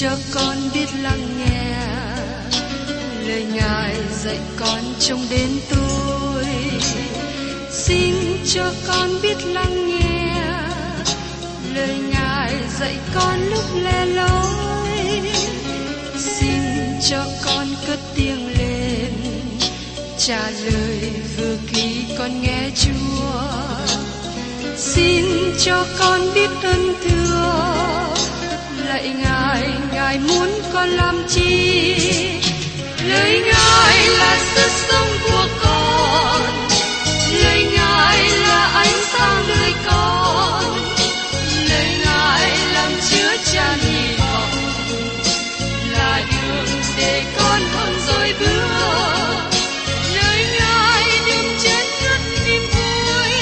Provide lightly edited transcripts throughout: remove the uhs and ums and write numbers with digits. cho con biết lắng nghe lời Ngài dạy con trong đến tôi. Xin cho con biết lắng nghe lời Ngài dạy con lúc lẻ loi. Xin cho con cất tiếng lên trả lời vừa khi con nghe Chúa. Xin cho con biết ơn thưa lạy Ngài, Ngài muốn con làm chi? Lời Ngài là sự sống của con, lời Ngài là ánh sáng nơi con, lời Ngài làm chứa chan hy vọng, là đường để con không dối bước. Lời Ngài đêm trên đất niềm vui,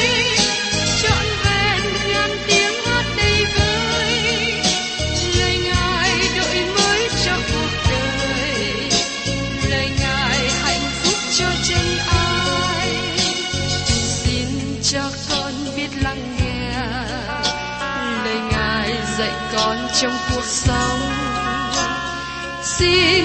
trọn vẹn ngàn tiếng hát đầy vơi. Lời Ngài đổi mới cho cuộc đời, lời Ngài hạnh phúc cho chân ai. Xin cho con biết lắng nghe lời Ngài dạy con trong cuộc sống. Xin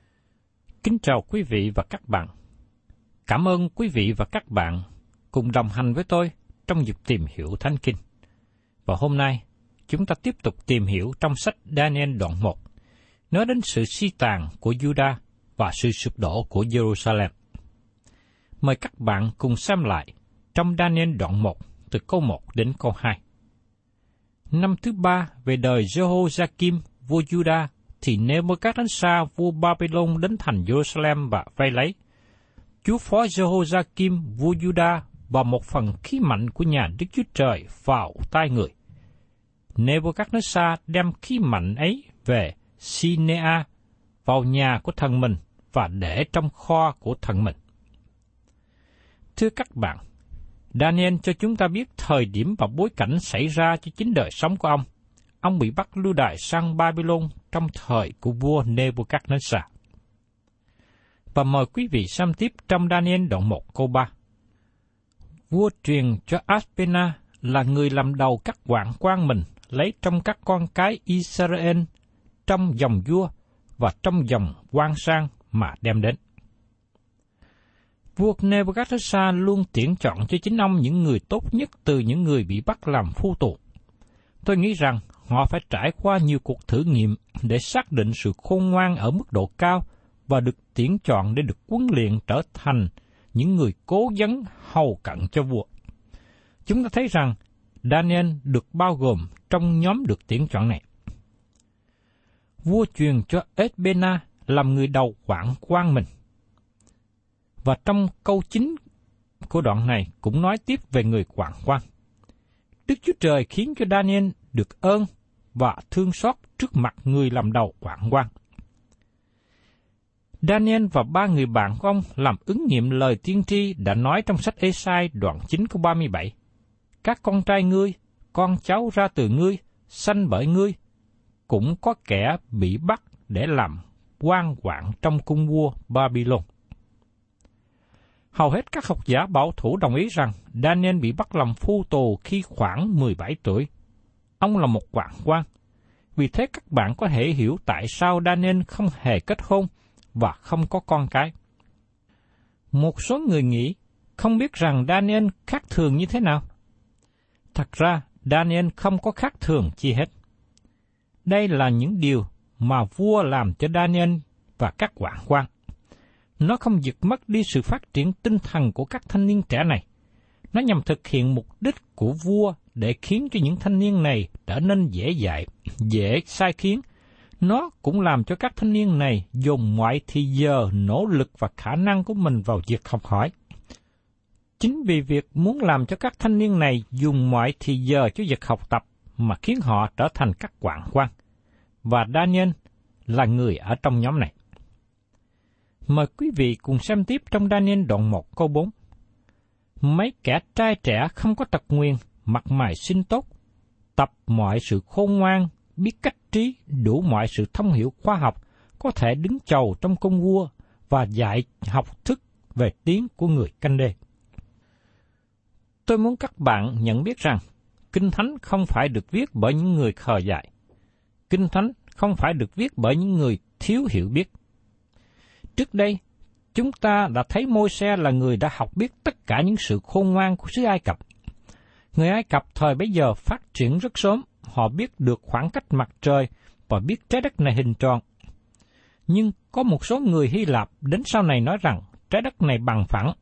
Kính chào quý vị và các bạn. Cảm ơn quý vị và các bạn cùng đồng hành với tôi trong dịp tìm hiểu Thánh Kinh. Và hôm nay, chúng ta tiếp tục tìm hiểu trong sách Daniel đoạn 1, nói đến sự suy tàn của Judah và sự sụp đổ của Jerusalem. Mời các bạn cùng xem lại trong Daniel đoạn 1 từ câu 1 đến câu 2. Năm thứ 3 về đời Jehoiakim vua Judah thì Nebuchadnezzar vua Babylon đến thành Jerusalem và vây lấy. Chúa phó Jehoiakim vua Judah và một phần khí mạnh của nhà Đức Chúa Trời vào tay người. Nebuchadnezzar đem khí mạnh ấy về Shinar, vào nhà của thần mình và để trong kho của thần mình. Thưa các bạn, Daniel cho chúng ta biết thời điểm và bối cảnh xảy ra cho chính đời sống của ông. Ông bị bắt lưu đày sang Babylon trong thời của vua Nebuchadnezzar. Và mời quý vị xem tiếp trong Daniel đoạn 1 câu 3. Vua truyền cho Aspina là người làm đầu các hoạn quan mình lấy trong các con cái Israel trong dòng vua và trong dòng quan sang mà đem đến. Vua Nebuchadnezzar luôn tuyển chọn cho chính ông những người tốt nhất từ những người bị bắt làm phu tù. Tôi nghĩ rằng họ phải trải qua nhiều cuộc thử nghiệm để xác định sự khôn ngoan ở mức độ cao và được tuyển chọn để được huấn luyện trở thành những người cố vấn hầu cận cho vua. Chúng ta thấy rằng Daniel được bao gồm trong nhóm được tuyển chọn này. Vua truyền cho Esbena làm người đầu quản quan mình. Và trong câu 9 của đoạn này cũng nói tiếp về người quản quan. Đức Chúa Trời khiến cho Daniel được ơn và thương xót trước mặt người làm đầu quản quan. Daniel và ba người bạn của ông làm ứng nghiệm lời tiên tri đã nói trong sách Esai đoạn 9 câu 37. Các con trai ngươi, con cháu ra từ ngươi, sanh bởi ngươi, cũng có kẻ bị bắt để làm quan quản trong cung vua Babylon. Hầu hết các học giả bảo thủ đồng ý rằng Daniel bị bắt làm phu tù khi khoảng 17 tuổi. Ông là một quản quan. Vì thế các bạn có thể hiểu tại sao Daniel không hề kết hôn và không có con cái. Một số người nghĩ không biết rằng Daniel khác thường như thế nào. Thật ra, Daniel không có khác thường chi hết. Đây là những điều mà vua làm cho Daniel và các quản quan. Nó không giật mất đi sự phát triển tinh thần của các thanh niên trẻ này. Nó nhằm thực hiện mục đích của vua để khiến cho những thanh niên này trở nên dễ dạy, dễ sai khiến. Nó cũng làm cho các thanh niên này dùng mọi thì giờ, nỗ lực và khả năng của mình vào việc học hỏi. Chính vì việc muốn làm cho các thanh niên này dùng mọi thì giờ cho việc học tập mà khiến họ trở thành các quan quan. Và Daniel là người ở trong nhóm này. Mời quý vị cùng xem tiếp trong Daniel đoạn 1 câu 4. Mấy kẻ trai trẻ không có tật nguyền, mặt mày xinh tốt, tập mọi sự khôn ngoan, biết cách trí, đủ mọi sự thông hiểu khoa học, có thể đứng chầu trong cung vua và dạy học thức về tiếng của người canh đê. Tôi muốn các bạn nhận biết rằng, Kinh Thánh không phải được viết bởi những người khờ dại. Kinh Thánh không phải được viết bởi những người thiếu hiểu biết. Trước đây, chúng ta đã thấy Môi-se là người đã học biết tất cả những sự khôn ngoan của xứ Ai Cập. Người Ai Cập thời bấy giờ phát triển rất sớm, họ biết được khoảng cách mặt trời và biết trái đất này hình tròn. Nhưng có một số người Hy Lạp đến sau này nói rằng trái đất này bằng phẳng.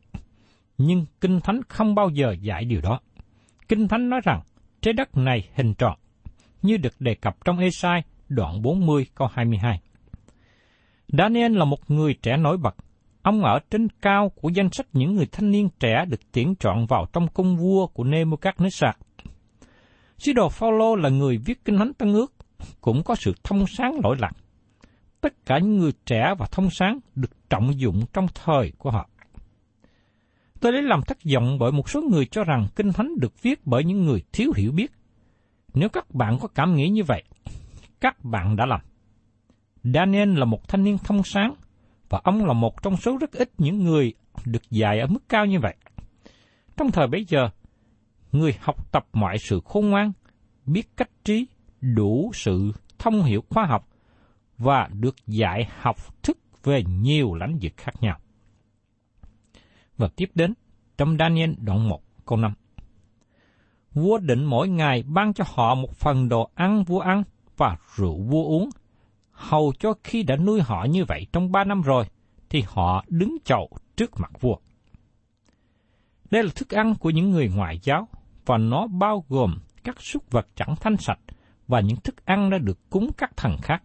Nhưng Kinh Thánh không bao giờ dạy điều đó. Kinh Thánh nói rằng trái đất này hình tròn, như được đề cập trong Esai đoạn 40 câu 22. Daniel là một người trẻ nổi bật. Ông ở trên cao của danh sách những người thanh niên trẻ được tuyển chọn vào trong cung vua của Nebuchadnezzar. Sứ đồ Phaolô là người viết Kinh Thánh Tân Ước, cũng có sự thông sáng lỗi lạc. Tất cả những người trẻ và thông sáng được trọng dụng trong thời của họ. Tôi lấy làm thất vọng bởi một số người cho rằng Kinh Thánh được viết bởi những người thiếu hiểu biết. Nếu các bạn có cảm nghĩ như vậy, các bạn đã lầm. Daniel là một thanh niên thông sáng, và ông là một trong số rất ít những người được dạy ở mức cao như vậy. Trong thời bấy giờ, người học tập mọi sự khôn ngoan, biết cách trí, đủ sự thông hiểu khoa học, và được dạy học thức về nhiều lĩnh vực khác nhau. Và tiếp đến, trong Daniel đoạn 1 câu 5. Vua định mỗi ngày ban cho họ một phần đồ ăn vua ăn và rượu vua uống, hầu cho khi đã nuôi họ như vậy trong 3 năm rồi, thì họ đứng chầu trước mặt vua. Đây là thức ăn của những người ngoại giáo, và nó bao gồm các súc vật chẳng thanh sạch và những thức ăn đã được cúng các thần khác.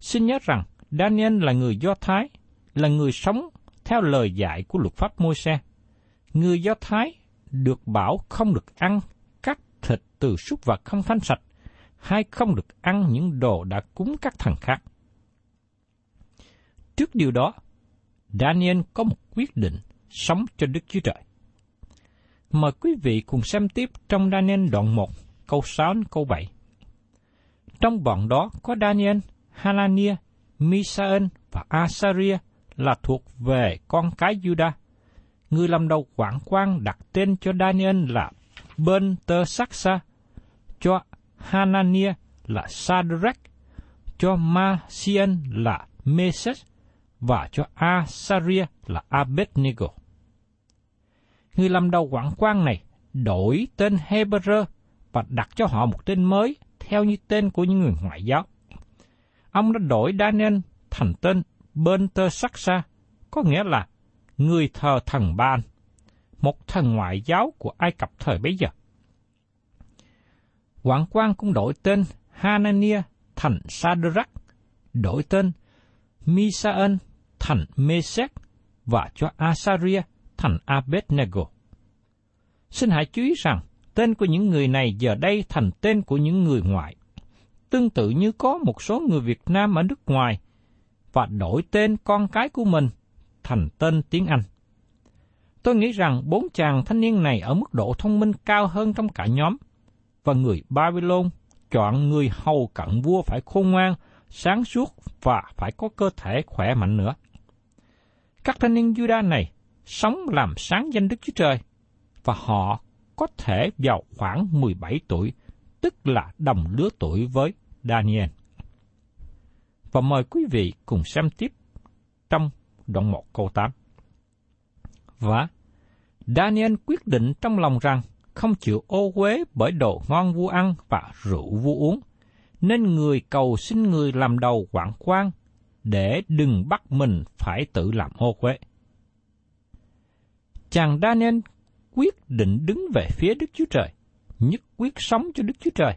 Xin nhớ rằng, Daniel là người Do Thái, là người sống theo lời dạy của luật pháp Môi-se. Người Do Thái được bảo không được ăn các thịt từ súc vật không thanh sạch, hay không được ăn những đồ đã cúng các thần khác. Trước điều đó, Daniel có một quyết định sống cho Đức Chúa Trời. Mời quý vị cùng xem tiếp trong Daniel đoạn 1, câu 6 đến câu 7. Trong bọn đó có Daniel, Hananiah, Misa-en và Azariah là thuộc về con cái Judah. Người làm đầu quản quan đặt tên cho Daniel là Bentesaksa, cho Hananiah là Shadrach, cho Misa-en là Meshes và cho Azariah là Abednego. Người làm đầu quản quan này đổi tên Hebrew và đặt cho họ một tên mới theo như tên của những người ngoại giáo. Ông đã đổi Daniel thành tên Bentesaksa, có nghĩa là người thờ thần Baan, một thần ngoại giáo của Ai Cập thời bấy giờ. Quản quan cũng đổi tên Hananiah thành Shadrach, đổi tên Misa-en thành Meset và cho Azariah thành Abednego. Xin hãy chú ý rằng, tên của những người này giờ đây thành tên của những người ngoại. Tương tự như có một số người Việt Nam ở nước ngoài và đổi tên con cái của mình thành tên tiếng Anh. Tôi nghĩ rằng 4 chàng thanh niên này ở mức độ thông minh cao hơn trong cả nhóm, và người Babylon chọn người hầu cận vua phải khôn ngoan, sáng suốt và phải có cơ thể khỏe mạnh nữa. Các thanh niên Judah này sống làm sáng danh Đức Chúa Trời, và họ có thể vào khoảng 17 tuổi, tức là đồng lứa tuổi với Daniel. Và mời quý vị cùng xem tiếp trong đoạn 1 câu 8. Và Daniel quyết định trong lòng rằng không chịu ô uế bởi đồ ngon vua ăn và rượu vua uống, nên người cầu xin người làm đầu quản quan để đừng bắt mình phải tự làm ô uế. Chàng Daniel quyết định đứng về phía Đức Chúa Trời, nhất quyết sống cho Đức Chúa Trời.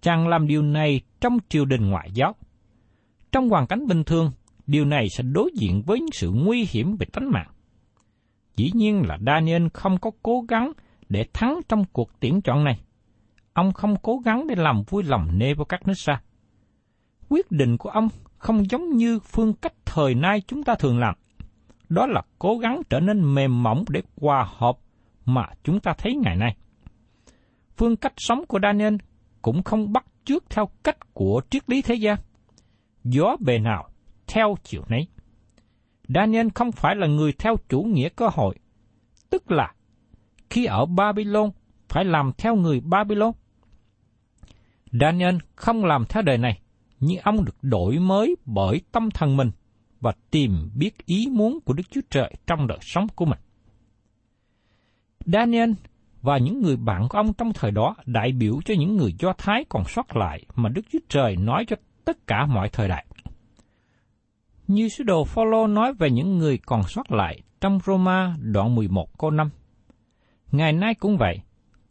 Chàng làm điều này trong triều đình ngoại giáo. Trong hoàn cảnh bình thường, điều này sẽ đối diện với những sự nguy hiểm về tánh mạng. Dĩ nhiên là Daniel không có cố gắng để thắng trong cuộc tuyển chọn này. Ông không cố gắng để làm vui lòng Nebuchadnezzar. Quyết định của ông không giống như phương cách thời nay chúng ta thường làm. Đó là cố gắng trở nên mềm mỏng để hòa hợp mà chúng ta thấy ngày nay. Phương cách sống của Daniel cũng không bắt chước theo cách của triết lý thế gian. Gió bề nào, theo chiều nấy. Daniel không phải là người theo chủ nghĩa cơ hội, tức là khi ở Babylon phải làm theo người Babylon. Daniel không làm theo đời này, nhưng ông được đổi mới bởi tâm thần mình và tìm biết ý muốn của Đức Chúa Trời trong đời sống của mình. Daniel và những người bạn của ông trong thời đó đại biểu cho những người Do Thái còn sót lại mà Đức Chúa Trời nói cho tất cả mọi thời đại. Như sứ đồ Phaolô nói về những người còn sót lại trong Roma đoạn 11 câu 5. Ngày nay cũng vậy,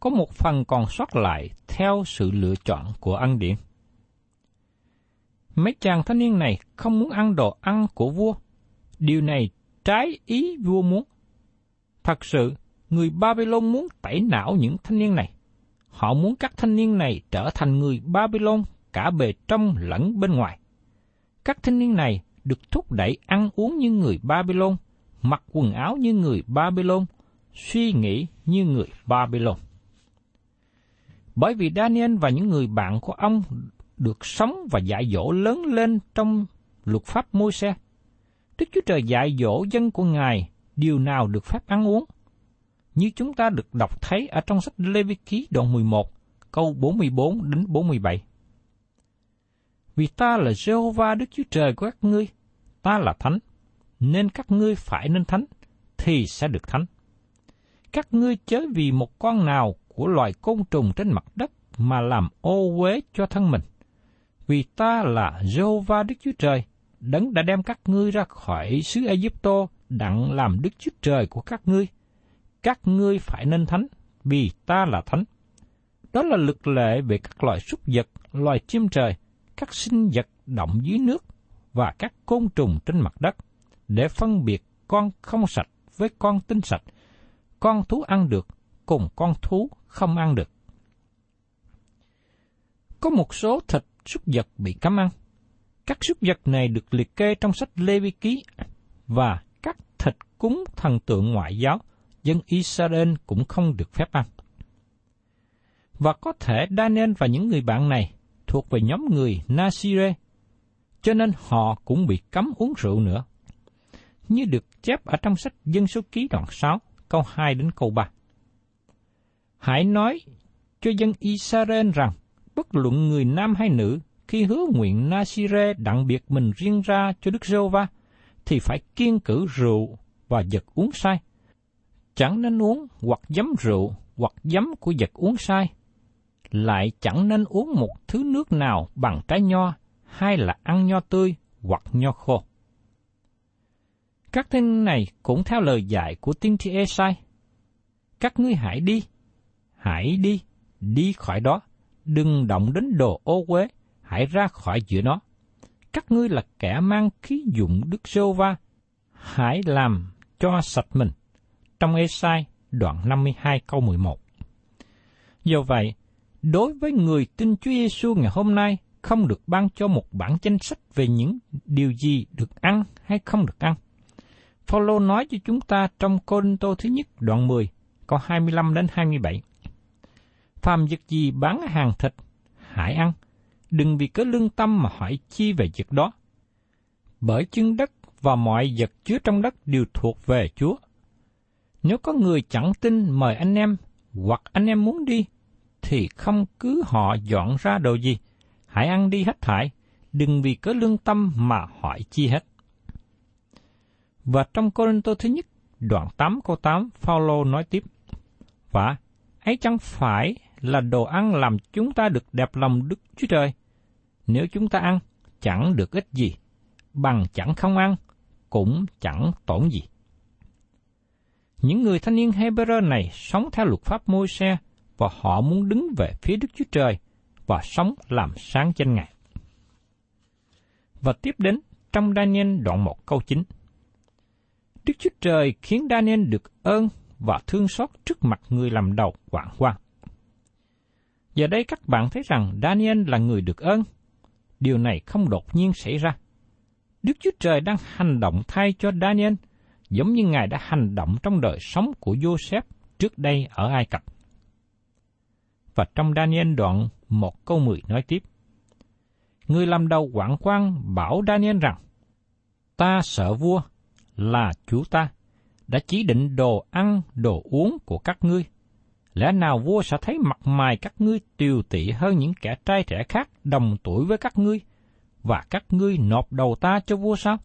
có một phần còn sót lại theo sự lựa chọn của ân điển. Mấy chàng thanh niên này không muốn ăn đồ ăn của vua. Điều này trái ý vua muốn. Thật sự, người Babylon muốn tẩy não những thanh niên này. Họ muốn các thanh niên này trở thành người Babylon cả bề trong lẫn bên ngoài. Các thanh niên này được thúc đẩy ăn uống như người Babylon, mặc quần áo như người Babylon, suy nghĩ như người Babylon. Bởi vì Daniel và những người bạn của ông được sống và dạy dỗ lớn lên trong luật pháp Môi-se, Đức Chúa Trời dạy dỗ dân của Ngài điều nào được phép ăn uống. Như chúng ta được đọc thấy ở trong sách Lê-vi-ký đoạn 11, câu 44 đến 47. Vì ta là Jehovah Đức Chúa Trời của các ngươi, ta là thánh, nên các ngươi phải nên thánh, thì sẽ được thánh. Các ngươi chớ vì một con nào của loài côn trùng trên mặt đất mà làm ô uế cho thân mình. Vì ta là Jehovah Đức Chúa Trời, đấng đã đem các ngươi ra khỏi xứ Ai Cập, đặng làm Đức Chúa Trời của các ngươi. Các ngươi phải nên thánh, vì ta là thánh. Đó là luật lệ về các loài súc vật, loài chim trời, các sinh vật động dưới nước và các côn trùng trên mặt đất, để phân biệt con không sạch với con tinh sạch, con thú ăn được cùng con thú không ăn được. Có một số thịt súc vật bị cấm ăn. Các súc vật này được liệt kê trong sách Lê-vi-ký, và các thịt cúng thần tượng ngoại giáo, dân Israel cũng không được phép ăn. Và có thể Daniel và những người bạn này thuộc về nhóm người Nasire, cho nên họ cũng bị cấm uống rượu nữa, như được chép ở trong sách Dân Số Ký đoạn 6, câu 2 đến câu 3. Hãy nói cho dân Israel rằng, bất luận người nam hay nữ, khi hứa nguyện Nasire đặng biệt mình riêng ra cho Đức Giê-hô-va, thì phải kiêng cử rượu và vật uống say. Chẳng nên uống hoặc giấm rượu hoặc giấm của vật uống say, lại chẳng nên uống một thứ nước nào bằng trái nho, hay là ăn nho tươi hoặc nho khô. Các tên này cũng theo lời dạy của tiên tri Esai. Các ngươi hãy đi, đi khỏi đó, đừng động đến đồ ô uế, hãy ra khỏi giữa nó. Các ngươi là kẻ mang khí dụng Đức Giê-hô-va, hãy làm cho sạch mình. Trong Esai đoạn 52 câu 11. Do vậy, đối với người tin Chúa Giê-xu ngày hôm nay không được ban cho một bản danh sách về những điều gì được ăn hay không được ăn. Phaolô nói cho chúng ta trong Cô-rinh-tô thứ nhất đoạn 10, câu 25 đến 27. Phàm vật gì bán hàng thịt, hãy ăn, đừng vì cớ lương tâm mà hỏi chi về vật đó. Bởi chưng đất và mọi vật chứa trong đất đều thuộc về Chúa. Nếu có người chẳng tin mời anh em, hoặc anh em muốn đi, thì không cứ họ dọn ra đồ gì, hãy ăn đi hết thảy, đừng vì cớ lương tâm mà hỏi chi hết. Và trong Cô-rinh-tô thứ nhất, đoạn 8 câu 8, Phaolô nói tiếp, và ấy chẳng phải là đồ ăn làm chúng ta được đẹp lòng Đức Chúa Trời. Nếu chúng ta ăn, chẳng được ích gì. bằng chẳng không ăn, cũng chẳng tổn gì. Những người thanh niên Hebrew này sống theo luật pháp Môi-se và họ muốn đứng về phía Đức Chúa Trời và sống làm sáng trên Ngài. Và tiếp đến trong Daniel đoạn 1 câu 9. Đức Chúa Trời khiến Daniel được ơn và thương xót trước mặt người làm đầu hoạn quan. Giờ đây các bạn thấy rằng Daniel là người được ơn. Điều này không đột nhiên xảy ra. Đức Chúa Trời đang hành động thay cho Daniel, giống như Ngài đã hành động trong đời sống của Joseph trước đây ở Ai Cập. Và trong Daniel đoạn 1 câu 10 nói tiếp. Người làm đầu hoạn quan bảo Daniel rằng, ta sợ vua là chủ ta, đã chỉ định đồ ăn, đồ uống của các ngươi. Lẽ nào vua sẽ thấy mặt mày các ngươi tiều tị hơn những kẻ trai trẻ khác đồng tuổi với các ngươi, và các ngươi nộp đầu ta cho vua sao?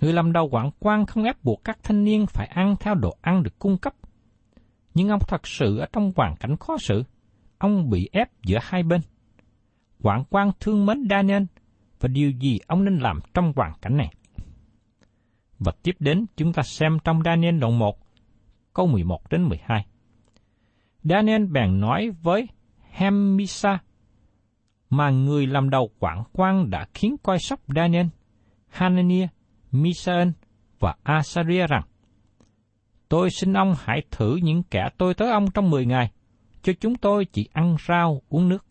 Người làm đầu hoạn quan không ép buộc các thanh niên phải ăn theo đồ ăn được cung cấp. Nhưng ông thật sự ở trong hoàn cảnh khó xử, ông bị ép giữa hai bên. Hoạn quan thương mến Daniel, và điều gì ông nên làm trong hoàn cảnh này? Và tiếp đến chúng ta xem trong Daniel đoạn 1, câu 11 đến 12. Daniel bèn nói với Ham-Mensa, mà người làm đầu hoạn quan đã khiến coi sóc Daniel, Hananiah, Misa-en và Azariah rằng, tôi xin ông hãy thử những kẻ tôi tới ông trong 10 ngày, cho chúng tôi chỉ ăn rau uống nước.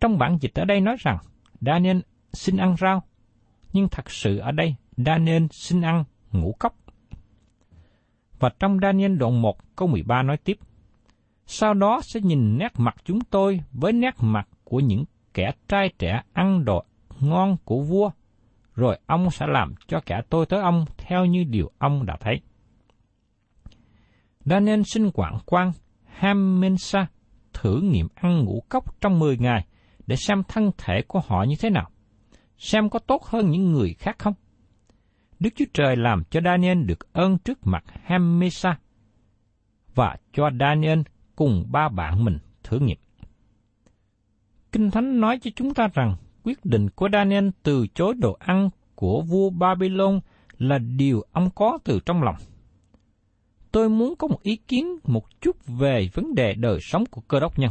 Trong bản dịch ở đây nói rằng Daniel xin ăn rau, nhưng thật sự ở đây Daniel xin ăn ngũ cốc. Và trong Daniel đoạn 1 câu 13 nói tiếp, sau đó sẽ nhìn nét mặt chúng tôi với nét mặt của những kẻ trai trẻ ăn đồ ngon của vua, rồi ông sẽ làm cho kẻ tôi tới ông theo như điều ông đã thấy. Daniel xin hoạn quan Ham-Mensa thử nghiệm ăn ngũ cốc trong 10 ngày để xem thân thể của họ như thế nào, xem có tốt hơn những người khác không. Đức Chúa Trời làm cho Daniel được ơn trước mặt Ham-Mensa và cho Daniel cùng 3 bạn mình thử nghiệm. Kinh Thánh nói cho chúng ta rằng quyết định của Daniel từ chối đồ ăn của vua Babylon là điều ông có từ trong lòng. Tôi muốn có một ý kiến một chút về vấn đề đời sống của Cơ Đốc nhân.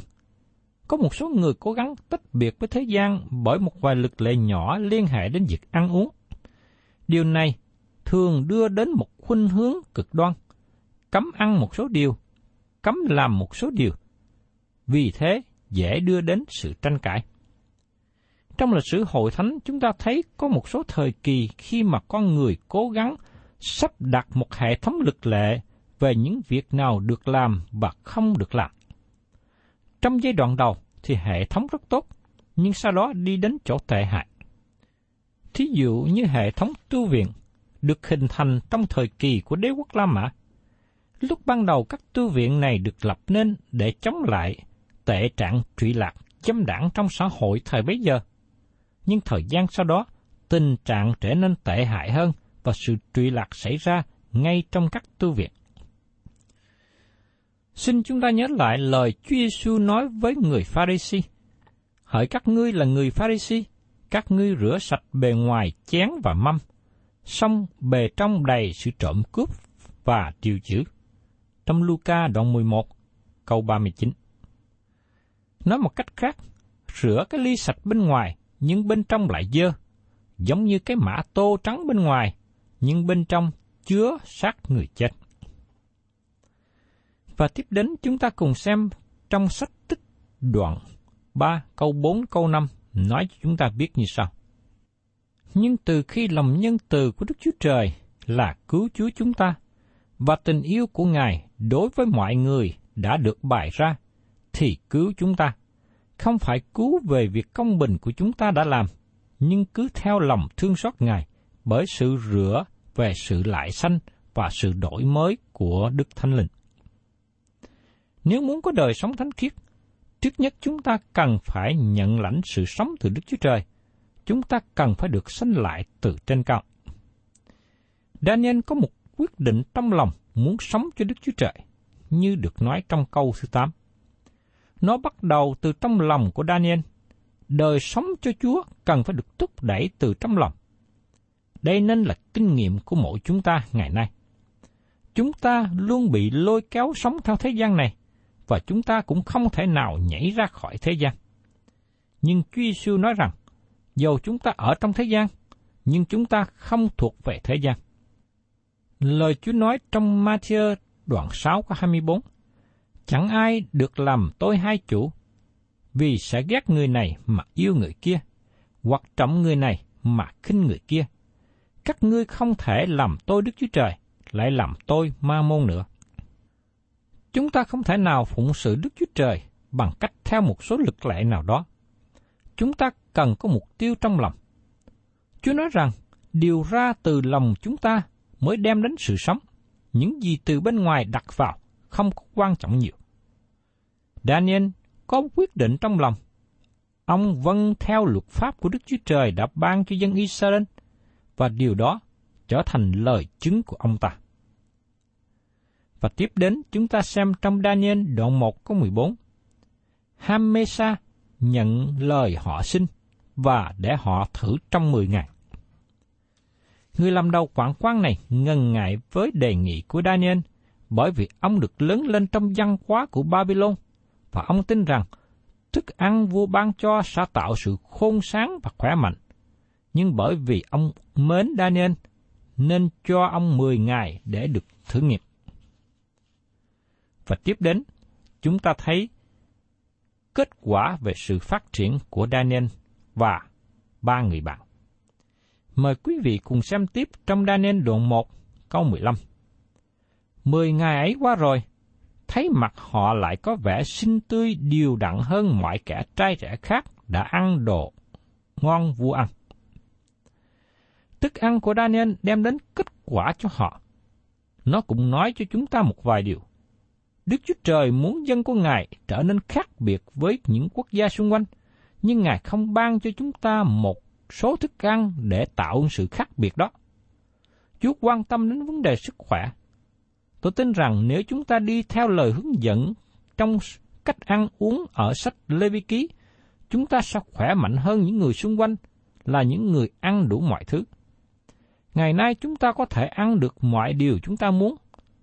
Có một số người cố gắng tách biệt với thế gian bởi một vài luật lệ nhỏ liên hệ đến việc ăn uống. Điều này thường đưa đến một khuynh hướng cực đoan, cấm ăn một số điều, cấm làm một số điều. Vì thế, dễ đưa đến sự tranh cãi. Trong lịch sử Hội Thánh, chúng ta thấy có một số thời kỳ khi mà con người cố gắng sắp đặt một hệ thống luật lệ về những việc nào được làm và không được làm. Trong giai đoạn đầu thì hệ thống rất tốt, nhưng sau đó đi đến chỗ tệ hại. Thí dụ như hệ thống tu viện được hình thành trong thời kỳ của đế quốc La Mã. Lúc ban đầu các tu viện này được lập nên để chống lại tệ trạng trụy lạc, châm đảng trong xã hội thời bấy giờ. Nhưng thời gian sau đó, tình trạng trở nên tệ hại hơn và sự trụy lạc xảy ra ngay trong các tu viện. Xin chúng ta nhớ lại lời Chúa Giêsu nói với người Pha-ri-si. Hỡi các ngươi là người Pha-ri-si, các ngươi rửa sạch bề ngoài chén và mâm, song bề trong đầy sự trộm cướp và điều dữ. Trong Luca đoạn 11, câu 39. Nói một cách khác, rửa cái ly sạch bên ngoài, nhưng bên trong lại dơ, giống như cái mã tô trắng bên ngoài, nhưng bên trong chứa xác người chết. Và tiếp đến chúng ta cùng xem trong sách Tích đoạn 3 câu 4 câu 5 nói cho chúng ta biết như sau. Nhưng từ khi lòng nhân từ của Đức Chúa Trời là cứu Chúa chúng ta, và tình yêu của Ngài đối với mọi người đã được bày ra, thì cứu chúng ta, không phải cứu về việc công bình của chúng ta đã làm, nhưng cứ theo lòng thương xót Ngài bởi sự rửa về sự lại sanh và sự đổi mới của Đức Thánh Linh. Nếu muốn có đời sống thánh khiết, trước nhất chúng ta cần phải nhận lãnh sự sống từ Đức Chúa Trời. Chúng ta cần phải được sanh lại từ trên cao. Daniel có một quyết định trong lòng muốn sống cho Đức Chúa Trời, như được nói trong câu thứ 8. Nó bắt đầu từ trong lòng của Daniel. đời sống cho Chúa cần phải được thúc đẩy từ trong lòng. Đây nên là kinh nghiệm của mỗi chúng ta ngày nay. Chúng ta luôn bị lôi kéo sống theo thế gian này, và chúng ta cũng không thể nào nhảy ra khỏi thế gian. Nhưng Chúa Giêsu nói rằng, dầu chúng ta ở trong thế gian, nhưng chúng ta không thuộc về thế gian. Lời Chúa nói trong Ma-thi-ơ đoạn 6 câu 24, chẳng ai được làm tôi hai chủ, vì sẽ ghét người này mà yêu người kia, hoặc trọng người này mà khinh người kia. Các ngươi không thể làm tôi Đức Chúa Trời, lại làm tôi Ma-môn nữa. Chúng ta không thể nào phụng sự Đức Chúa Trời bằng cách theo một số luật lệ nào đó. Chúng ta cần có mục tiêu trong lòng. Chúa nói rằng, điều ra từ lòng chúng ta mới đem đến sự sống. Những gì từ bên ngoài đặt vào không có quan trọng nhiều. Daniel có quyết định trong lòng. Ông vâng theo luật pháp của Đức Chúa Trời đã ban cho dân Israel, và điều đó trở thành lời chứng của ông ta. Và tiếp đến chúng ta xem trong Daniel đoạn 1 câu 14. Ham-Mensa nhận lời họ xin và để họ thử trong 10 ngày. Người làm đầu quản quan này ngần ngại với đề nghị của Daniel, bởi vì ông được lớn lên trong văn hóa của Babylon, và ông tin rằng thức ăn vua ban cho sẽ tạo sự khôn sáng và khỏe mạnh. Nhưng bởi vì ông mến Daniel, nên cho ông 10 ngày để được thử nghiệm. Và tiếp đến, chúng ta thấy kết quả về sự phát triển của Daniel và ba người bạn. Mời quý vị cùng xem tiếp trong Daniel đoạn 1, câu 15. 10 ngày ấy qua rồi, thấy mặt họ lại có vẻ xinh tươi đều đặn hơn mọi kẻ trai trẻ khác đã ăn đồ ngon vua ăn. Thức ăn của Daniel đem đến kết quả cho họ. Nó cũng nói cho chúng ta một vài điều. Đức Chúa Trời muốn dân của Ngài trở nên khác biệt với những quốc gia xung quanh, nhưng Ngài không ban cho chúng ta một số thức ăn để tạo sự khác biệt đó. Chúa quan tâm đến vấn đề sức khỏe. Tôi tin rằng nếu chúng ta đi theo lời hướng dẫn trong cách ăn uống ở sách Lê-vi-ký, chúng ta sẽ khỏe mạnh hơn những người xung quanh là những người ăn đủ mọi thứ. Ngày nay chúng ta có thể ăn được mọi điều chúng ta muốn,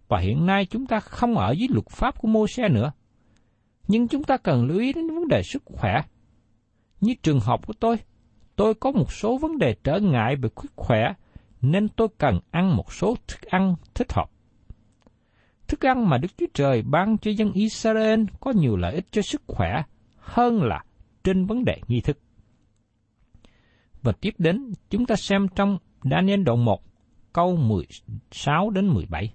và hiện nay chúng ta không ở dưới luật pháp của Môi-se nữa. Nhưng chúng ta cần lưu ý đến vấn đề sức khỏe. Như trường hợp của tôi có một số vấn đề trở ngại về sức khỏe, nên tôi cần ăn một số thức ăn thích hợp. Thức ăn mà Đức Chúa Trời ban cho dân Israel có nhiều lợi ích cho sức khỏe hơn là trên vấn đề nghi thức. Và tiếp đến, chúng ta xem trong Daniel đoạn 1, câu 16 đến 17.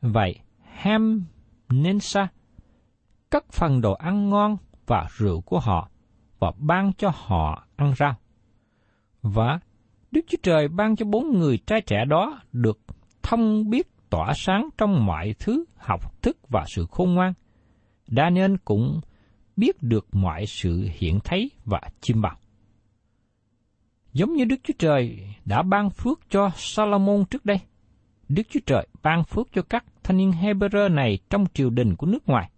Vậy, Ham-Mensa cất phần đồ ăn ngon và rượu của họ, và ban cho họ ăn rau. Và Đức Chúa Trời ban cho 4 người trai trẻ đó được thông biết tỏa sáng trong mọi thứ học thức và sự khôn ngoan. Daniel cũng biết được mọi sự hiện thấy và chiêm bao. Giống như Đức Chúa Trời đã ban phước cho Sa-la-môn trước đây, Đức Chúa Trời ban phước cho các thanh niên Hebrew này trong triều đình của nước ngoài.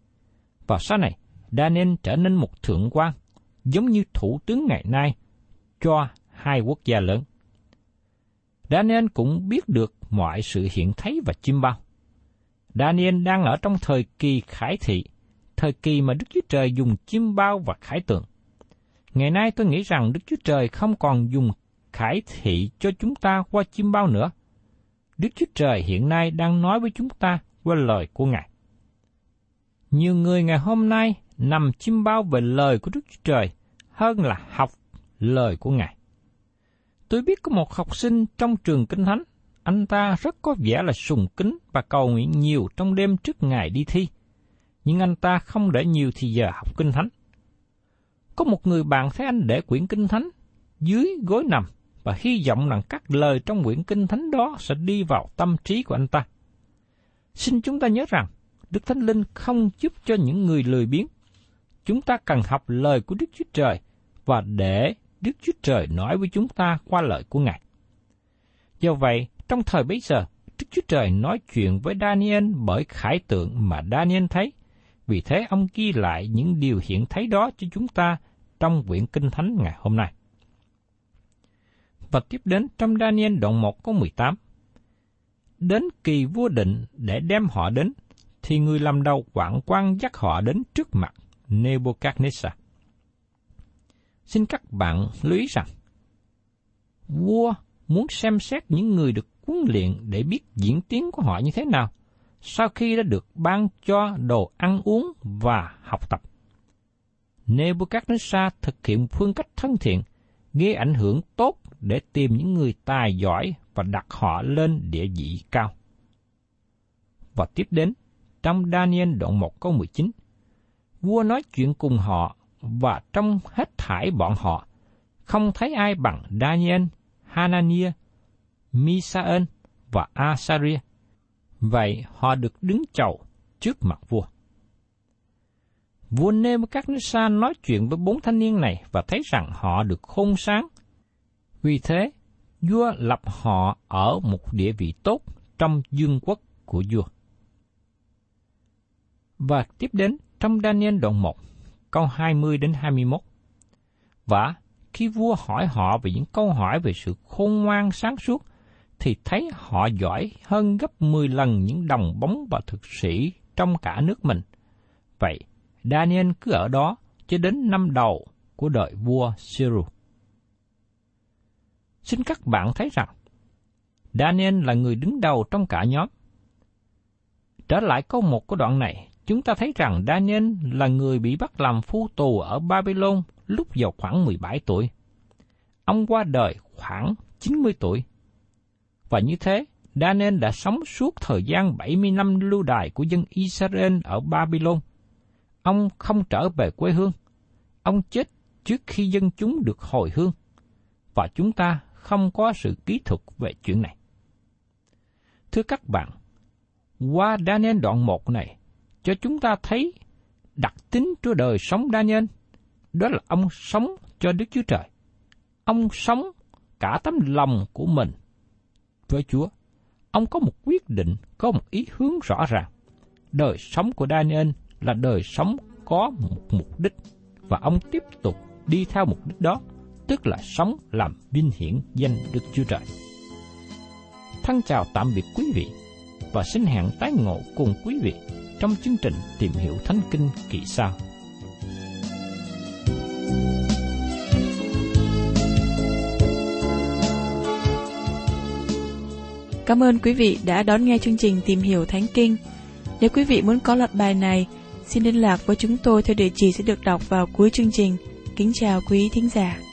Và sau này, Daniel trở nên một thượng quan, giống như thủ tướng ngày nay cho 2 quốc gia lớn. Daniel cũng biết được mọi sự hiện thấy và chiêm bao. Daniel đang ở trong thời kỳ khải thị, thời kỳ mà Đức Chúa Trời dùng chiêm bao và khải tượng. Ngày nay tôi nghĩ rằng Đức Chúa Trời không còn dùng khải thị cho chúng ta qua chiêm bao nữa. Đức Chúa Trời hiện nay đang nói với chúng ta qua lời của Ngài. Nhiều người ngày hôm nay nằm chiêm bao về lời của Đức Chúa Trời hơn là học lời của Ngài. Tôi biết có một học sinh trong trường Kinh Thánh, anh ta rất có vẻ là sùng kính và cầu nguyện nhiều trong đêm trước ngày đi thi, nhưng anh ta không để nhiều thì giờ học Kinh Thánh. Có một người bạn thấy anh để quyển Kinh Thánh dưới gối nằm và hy vọng rằng các lời trong quyển Kinh Thánh đó sẽ đi vào tâm trí của anh ta. Xin chúng ta nhớ rằng, Đức Thánh Linh không giúp cho những người lười biếng. Chúng ta cần học lời của Đức Chúa Trời và để Đức Chúa Trời nói với chúng ta qua lời của Ngài. Do vậy, trong thời bấy giờ, Đức Chúa Trời nói chuyện với Daniel bởi khải tượng mà Daniel thấy. Vì thế ông ghi lại những điều hiện thấy đó cho chúng ta trong quyển Kinh Thánh ngày hôm nay. Và tiếp đến trong Daniel đoạn 1 câu 18. Đến kỳ vua định để đem họ đến, thì người làm đầu quản quan dắt họ đến trước mặt Nebuchadnezzar. Xin các bạn lưu ý rằng, vua muốn xem xét những người được huấn luyện để biết diễn tiến của họ như thế nào, sau khi đã được ban cho đồ ăn uống và học tập. Nebuchadnezzar thực hiện phương cách thân thiện, gây ảnh hưởng tốt để tìm những người tài giỏi và đặt họ lên địa vị cao. Và tiếp đến, trong Daniel đoạn 1 câu 19, vua nói chuyện cùng họ và trong hết thảy bọn họ, không thấy ai bằng Daniel, Hananiah, Misa-en và Azariah. Vậy họ được đứng chầu trước mặt vua. Vua Nebuchadnezzar nói chuyện với 4 thanh niên này và thấy rằng họ được khôn sáng. Vì thế, vua lập họ ở một địa vị tốt trong vương quốc của vua. Và tiếp đến trong Daniel đoạn 1, câu 20 đến 21. Và khi vua hỏi họ về những câu hỏi về sự khôn ngoan sáng suốt, thì thấy họ giỏi hơn gấp 10 lần những đồng bóng và thực sĩ trong cả nước mình. Vậy, Daniel cứ ở đó cho đến năm đầu của đời vua Cyrus. Xin các bạn thấy rằng, Daniel là người đứng đầu trong cả nhóm. Trở lại câu 1 của đoạn này, chúng ta thấy rằng Daniel là người bị bắt làm phu tù ở Babylon lúc vào khoảng 17 tuổi. Ông qua đời khoảng 90 tuổi. Và như thế, Daniel đã sống suốt thời gian 70 năm lưu đày của dân Israel ở Babylon. Ông không trở về quê hương. Ông chết trước khi dân chúng được hồi hương. Và chúng ta không có sự ký thuật về chuyện này. Thưa các bạn, qua Daniel đoạn 1 này, cho chúng ta thấy đặc tính của đời sống Daniel. Đó là ông sống cho Đức Chúa Trời. Ông sống cả tấm lòng của mình với Chúa. Ông có một quyết định, có một ý hướng rõ ràng. Đời sống của Daniel là đời sống có một mục đích, và ông tiếp tục đi theo mục đích đó, tức là sống làm vinh hiển danh Đức Chúa Trời. Thân chào tạm biệt quý vị, và xin hẹn tái ngộ cùng quý vị trong chương trình Tìm Hiểu Thánh Kinh kỳ sau. Cảm ơn quý vị đã đón nghe chương trình Tìm Hiểu Thánh Kinh. Nếu quý vị muốn có loạt bài này, xin liên lạc với chúng tôi theo địa chỉ sẽ được đọc vào cuối chương trình. Kính chào quý thính giả.